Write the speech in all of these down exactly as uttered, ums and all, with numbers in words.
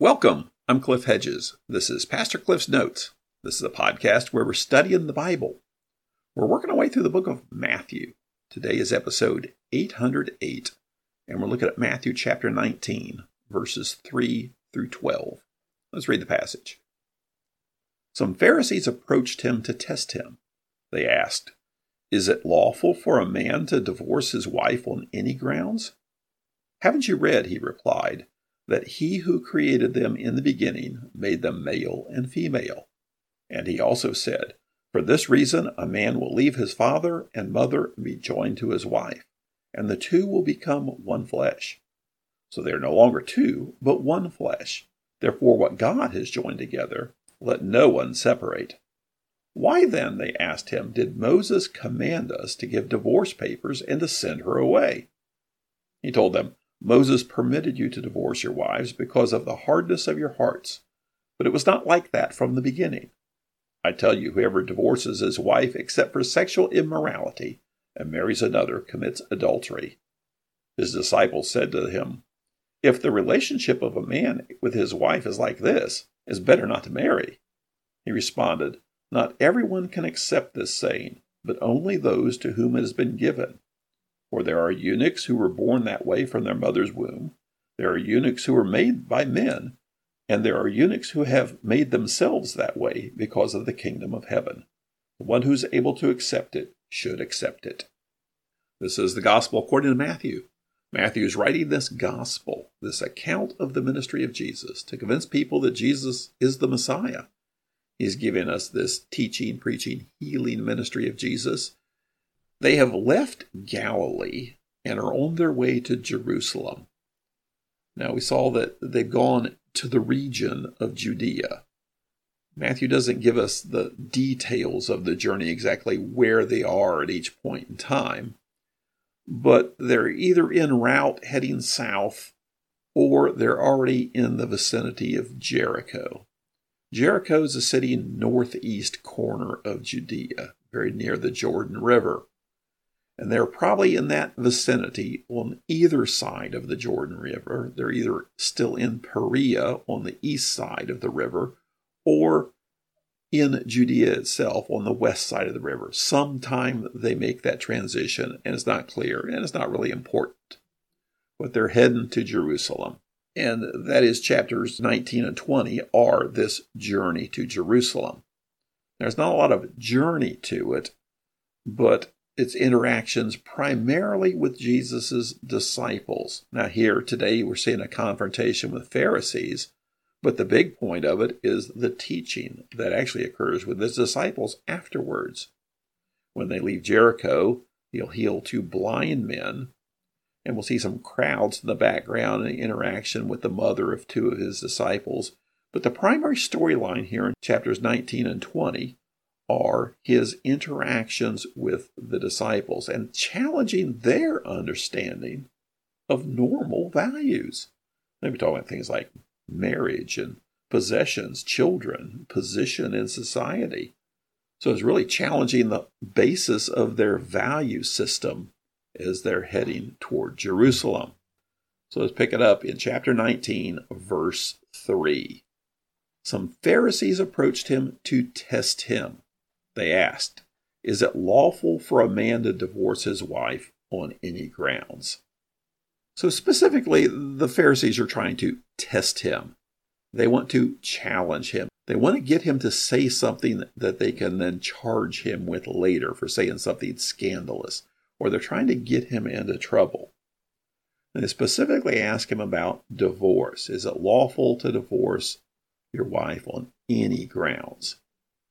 Welcome, I'm Cliff Hedges. This is Pastor Cliff's Notes. This is a podcast where we're studying the Bible. We're working our way through the book of Matthew. Today is episode eight hundred eight, and we're looking at Matthew chapter nineteen, verses three through twelve. Let's read the passage. Some Pharisees approached him to test him. They asked, "Is it lawful for a man to divorce his wife on any grounds?" "Haven't you read," he replied, "that he who created them in the beginning made them male and female?" And he also said, "For this reason a man will leave his father and mother and be joined to his wife, and the two will become one flesh. So they are no longer two, but one flesh. Therefore what God has joined together, let no one separate." "Why then," they asked him, "did Moses command us to give divorce papers and to send her away?" He told them, "Moses permitted you to divorce your wives because of the hardness of your hearts, but it was not like that from the beginning. I tell you, whoever divorces his wife except for sexual immorality and marries another commits adultery." His disciples said to him, "If the relationship of a man with his wife is like this, it's better not to marry." He responded, "Not everyone can accept this saying, but only those to whom it has been given. For there are eunuchs who were born that way from their mother's womb. There are eunuchs who were made by men. And there are eunuchs who have made themselves that way because of the kingdom of heaven. The one who is able to accept it should accept it." This is the gospel according to Matthew. Matthew is writing this gospel, this account of the ministry of Jesus, to convince people that Jesus is the Messiah. He's giving us this teaching, preaching, healing ministry of Jesus. They have left Galilee and are on their way to Jerusalem. Now, we saw that they've gone to the region of Judea. Matthew doesn't give us the details of the journey, exactly where they are at each point in time, but they're either en route heading south or they're already in the vicinity of Jericho. Jericho is a city in the northeast corner of Judea, very near the Jordan River. And they're probably in that vicinity on either side of the Jordan River. They're either still in Perea on the east side of the river or in Judea itself on the west side of the river. Sometime they make that transition, and it's not clear, and it's not really important. But they're heading to Jerusalem. And that is chapters nineteen and twenty are this journey to Jerusalem. There's not a lot of journey to it, but its interactions primarily with Jesus' disciples. Now here today we're seeing a confrontation with Pharisees, but the big point of it is the teaching that actually occurs with his disciples afterwards. When they leave Jericho, he'll heal two blind men, and we'll see some crowds in the background and interaction with the mother of two of his disciples. But the primary storyline here in chapters nineteen and twenty are his interactions with the disciples and challenging their understanding of normal values. They'll be talking about things like marriage and possessions, children, position in society. So it's really challenging the basis of their value system as they're heading toward Jerusalem. So let's pick it up in chapter nineteen, verse three. Some Pharisees approached him to test him. They asked, "Is it lawful for a man to divorce his wife on any grounds?" So specifically, the Pharisees are trying to test him. They want to challenge him. They want to get him to say something that they can then charge him with later for saying something scandalous, or they're trying to get him into trouble. And they specifically ask him about divorce. Is it lawful to divorce your wife on any grounds?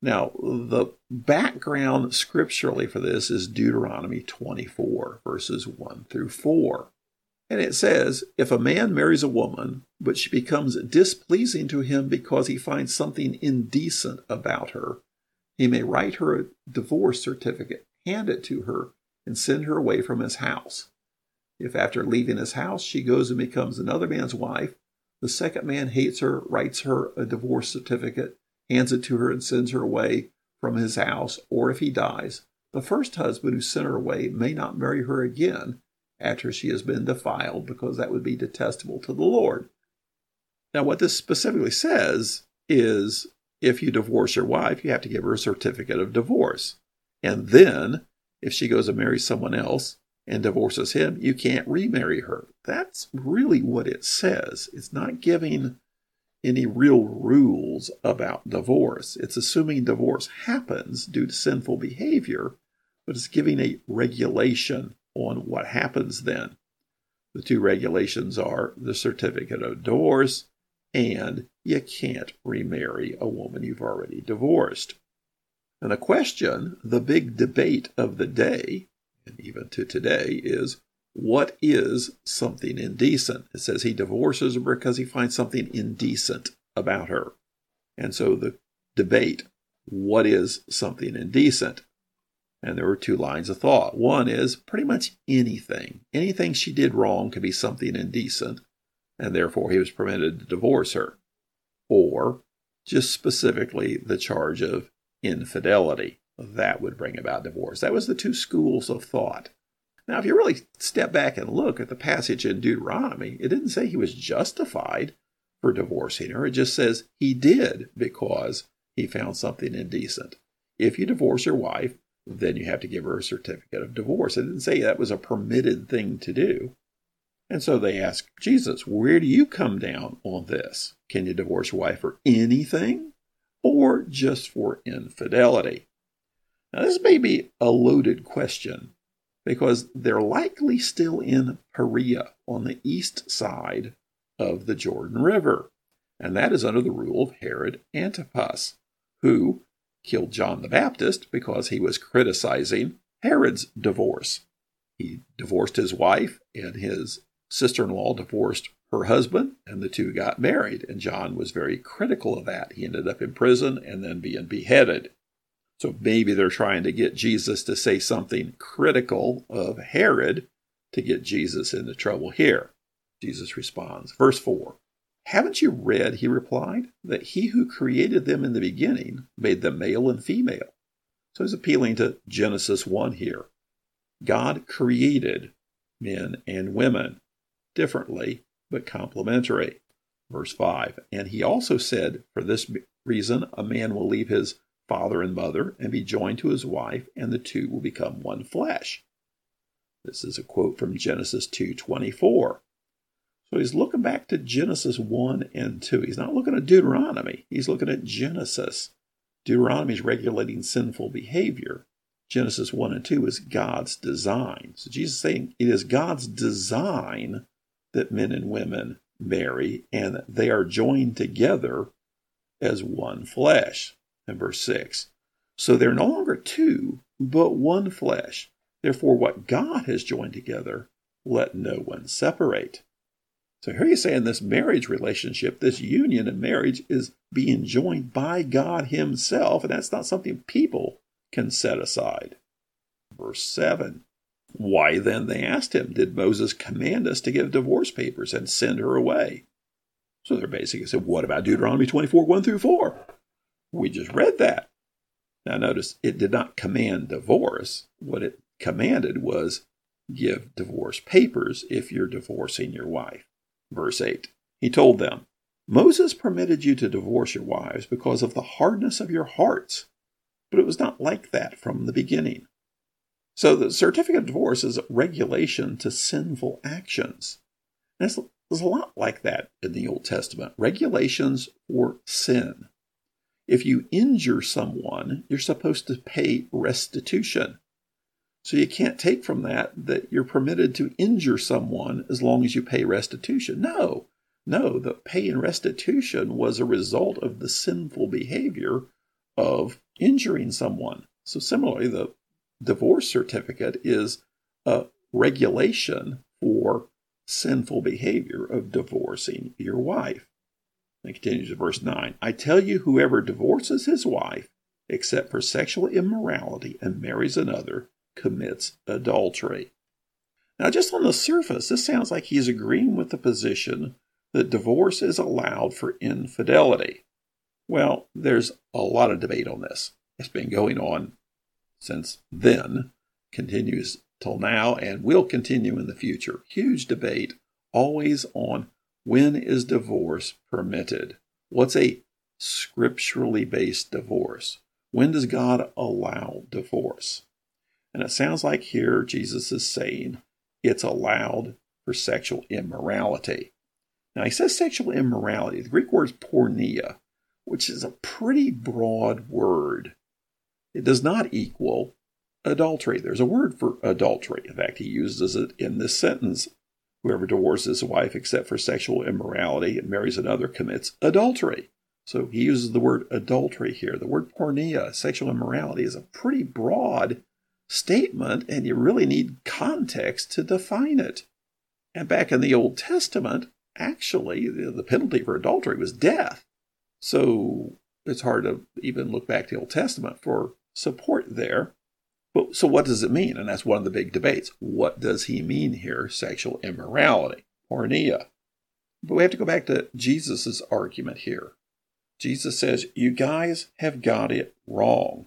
Now, the background scripturally for this is Deuteronomy twenty-four, verses one through four. And it says, "If a man marries a woman, but she becomes displeasing to him because he finds something indecent about her, he may write her a divorce certificate, hand it to her, and send her away from his house. If after leaving his house she goes and becomes another man's wife, the second man hates her, writes her a divorce certificate, hands it to her, and sends her away from his house, or if he dies, the first husband who sent her away may not marry her again after she has been defiled, because that would be detestable to the Lord. Now, what this specifically says is if you divorce your wife, you have to give her a certificate of divorce. And then if she goes and marries someone else and divorces him, you can't remarry her. That's really what it says. It's not giving any real rules about divorce. It's assuming divorce happens due to sinful behavior, but it's giving a regulation on what happens then. The two regulations are the certificate of divorce and you can't remarry a woman you've already divorced. And the question, the big debate of the day, and even to today, is what is something indecent? It says he divorces her because he finds something indecent about her. And so the debate, what is something indecent? And there were two lines of thought. One is pretty much anything. Anything she did wrong could be something indecent, and therefore he was permitted to divorce her. Or just specifically the charge of infidelity. That would bring about divorce. That was the two schools of thought. Now, if you really step back and look at the passage in Deuteronomy, it didn't say he was justified for divorcing her. It just says he did because he found something indecent. If you divorce your wife, then you have to give her a certificate of divorce. It didn't say that was a permitted thing to do. And so they asked Jesus, where do you come down on this? Can you divorce your wife for anything or just for infidelity? Now, this may be a loaded question because they're likely still in Perea on the east side of the Jordan River. And that is under the rule of Herod Antipas, who killed John the Baptist because he was criticizing Herod's divorce. He divorced his wife, and his sister-in-law divorced her husband, and the two got married. And John was very critical of that. He ended up in prison and then being beheaded. So maybe they're trying to get Jesus to say something critical of Herod to get Jesus into trouble here. Jesus responds, verse four. Haven't you read, he replied, that he who created them in the beginning made them male and female? So he's appealing to Genesis one here. God created men and women differently, but complementary. Verse five, and he also said, for this reason, a man will leave his father and mother and be joined to his wife, and the two will become one flesh. This is a quote from Genesis two twenty-four. So he's looking back to Genesis one and two. He's not looking at Deuteronomy. He's looking at Genesis. Deuteronomy is regulating sinful behavior. Genesis one and two is God's design. So Jesus is saying it is God's design that men and women marry, and they are joined together as one flesh. And verse six, so they're no longer two, but one flesh. Therefore, what God has joined together, let no one separate. So here he's saying this marriage relationship, this union in marriage, is being joined by God himself, and that's not something people can set aside. Verse seven, why then, they asked him, did Moses command us to give divorce papers and send her away? So they're basically saying, what about Deuteronomy twenty-four, one through four? We just read that. Now notice, it did not command divorce. What it commanded was give divorce papers if you're divorcing your wife. Verse eight, he told them, Moses permitted you to divorce your wives because of the hardness of your hearts, but it was not like that from the beginning. So the certificate of divorce is a regulation to sinful actions. And it's, it's a lot like that in the Old Testament. Regulations for sin. If you injure someone, you're supposed to pay restitution. So you can't take from that that you're permitted to injure someone as long as you pay restitution. No, no, the pay and restitution was a result of the sinful behavior of injuring someone. So similarly, the divorce certificate is a regulation for sinful behavior of divorcing your wife. And it continues to verse nine. I tell you, whoever divorces his wife, except for sexual immorality, and marries another, commits adultery. Now, just on the surface, this sounds like he's agreeing with the position that divorce is allowed for infidelity. Well, there's a lot of debate on this. It's been going on since then, continues till now, and will continue in the future. Huge debate, always on When is divorce permitted? What's a scripturally based divorce? When does God allow divorce? And it sounds like here Jesus is saying it's allowed for sexual immorality. Now he says sexual immorality. The Greek word is porneia, which is a pretty broad word. It does not equal adultery. There's a word for adultery. In fact, he uses it in this sentence. Whoever divorces his wife except for sexual immorality and marries another commits adultery. So he uses the word adultery here. The word porneia, sexual immorality, is a pretty broad statement, and you really need context to define it. And back in the Old Testament, actually, the penalty for adultery was death. So it's hard to even look back to the Old Testament for support there. But so what does it mean? And that's one of the big debates. What does he mean here, sexual immorality, porneia? But we have to go back to Jesus' argument here. Jesus says, you guys have got it wrong.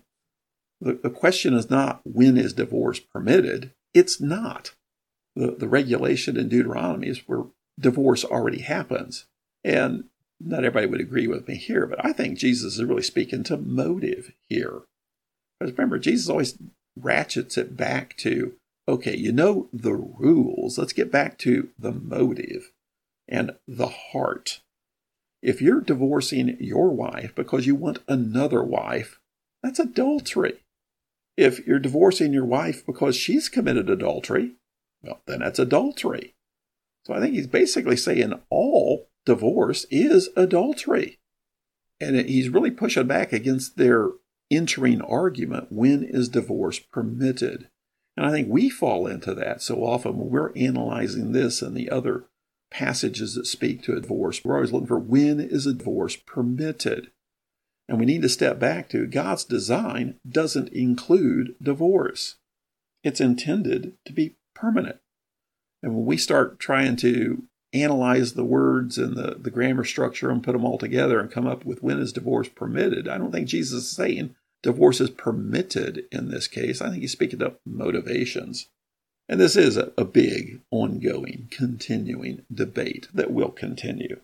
The, the question is not when is divorce permitted. It's not. The, the regulation in Deuteronomy is where divorce already happens. And not everybody would agree with me here, but I think Jesus is really speaking to motive here. Because remember, Jesus always ratchets it back to, okay, you know the rules. Let's get back to the motive and the heart. If you're divorcing your wife because you want another wife, that's adultery. If you're divorcing your wife because she's committed adultery, well, then that's adultery. So I think he's basically saying all divorce is adultery. And he's really pushing back against their entering argument, when is divorce permitted? And I think we fall into that so often when we're analyzing this and the other passages that speak to a divorce. We're always looking for when is a divorce permitted? And we need to step back to God's design doesn't include divorce. It's intended to be permanent. And when we start trying to analyze the words and the, the grammar structure and put them all together and come up with when is divorce permitted, I don't think Jesus is saying divorce is permitted in this case. I think he's speaking of motivations. And this is a, a big, ongoing, continuing debate that will continue.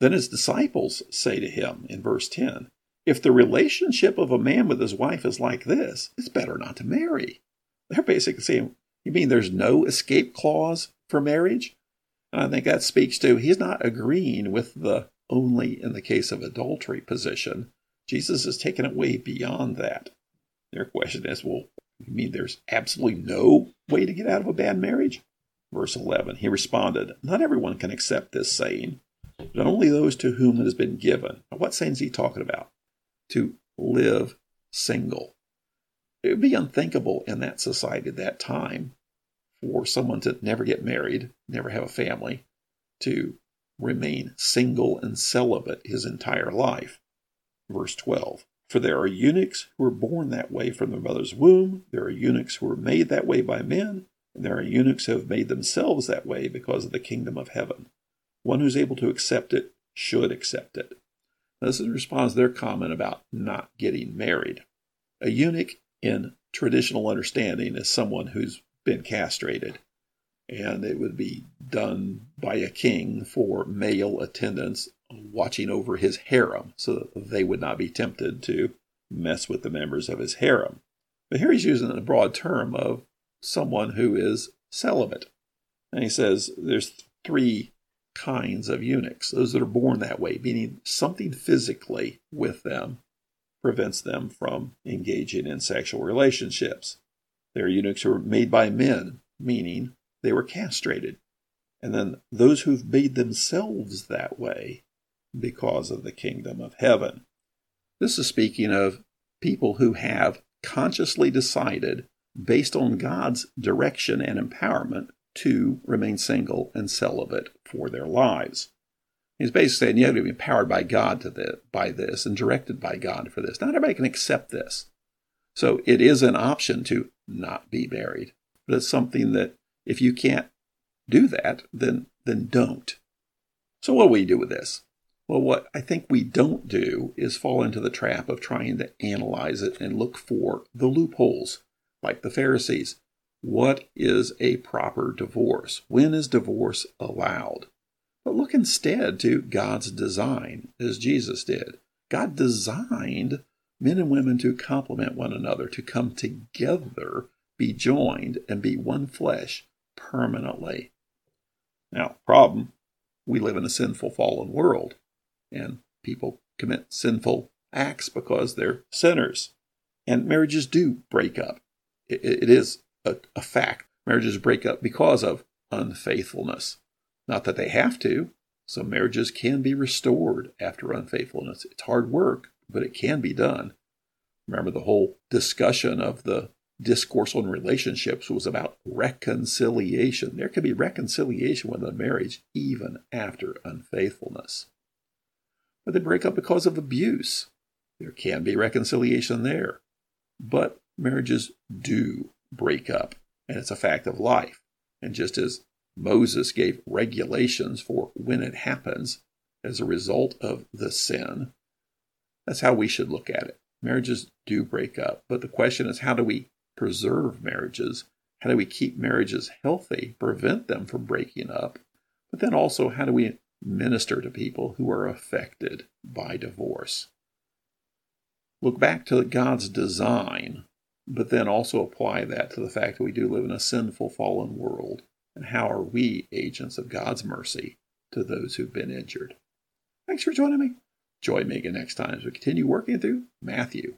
Then his disciples say to him in verse ten, if the relationship of a man with his wife is like this, it's better not to marry. They're basically saying, you mean there's no escape clause for marriage? And I think that speaks to, he's not agreeing with the only in the case of adultery position. Jesus is taking it way beyond that. Their question is, well, you mean there's absolutely no way to get out of a bad marriage? Verse eleven, he responded, not everyone can accept this saying, but only those to whom it has been given. Now, what saying is he talking about? To live single. It would be unthinkable in that society at that time for someone to never get married, never have a family, to remain single and celibate his entire life. Verse twelve, for there are eunuchs who were born that way from their mother's womb, there are eunuchs who were made that way by men, and there are eunuchs who have made themselves that way because of the kingdom of heaven. One who's able to accept it should accept it. Now, this is in response to their comment about not getting married. A eunuch in traditional understanding is someone who's been castrated, and it would be done by a king for male attendants watching over his harem so that they would not be tempted to mess with the members of his harem. But here he's using the broad term of someone who is celibate. And he says there's three kinds of eunuchs, those that are born that way, meaning something physically with them prevents them from engaging in sexual relationships. There are eunuchs who were made by men, meaning they were castrated. And then those who've made themselves that way because of the kingdom of heaven. This is speaking of people who have consciously decided, based on God's direction and empowerment, to remain single and celibate for their lives. He's basically saying you have to be empowered by God to the, by this and directed by God for this. Not everybody can accept this. So it is an option to not be married. But it's something that if you can't do that, then then don't. So what do we do with this? Well, what I think we don't do is fall into the trap of trying to analyze it and look for the loopholes, like the Pharisees. What is a proper divorce? When is divorce allowed? but look instead to God's design, as Jesus did. God designed men and women to complement one another, to come together, be joined, and be one flesh permanently. Now, problem, we live in a sinful, fallen world, and people commit sinful acts because they're sinners. And marriages do break up. It, it is a, a fact. Marriages break up because of unfaithfulness. Not that they have to. Some marriages can be restored after unfaithfulness. It's hard work, but it can be done. Remember, the whole discussion of the discourse on relationships was about reconciliation. There can be reconciliation within a marriage even after unfaithfulness. But they break up because of abuse. There can be reconciliation there. But marriages do break up, and it's a fact of life. And just as Moses gave regulations for when it happens as a result of the sin, that's how we should look at it. Marriages do break up, but the question is, how do we preserve marriages? How do we keep marriages healthy, prevent them from breaking up? But then also, how do we minister to people who are affected by divorce? Look back to God's design, but then also apply that to the fact that we do live in a sinful, fallen world. And how are we agents of God's mercy to those who've been injured? Thanks for joining me. Join me again next time as we continue working through Matthew.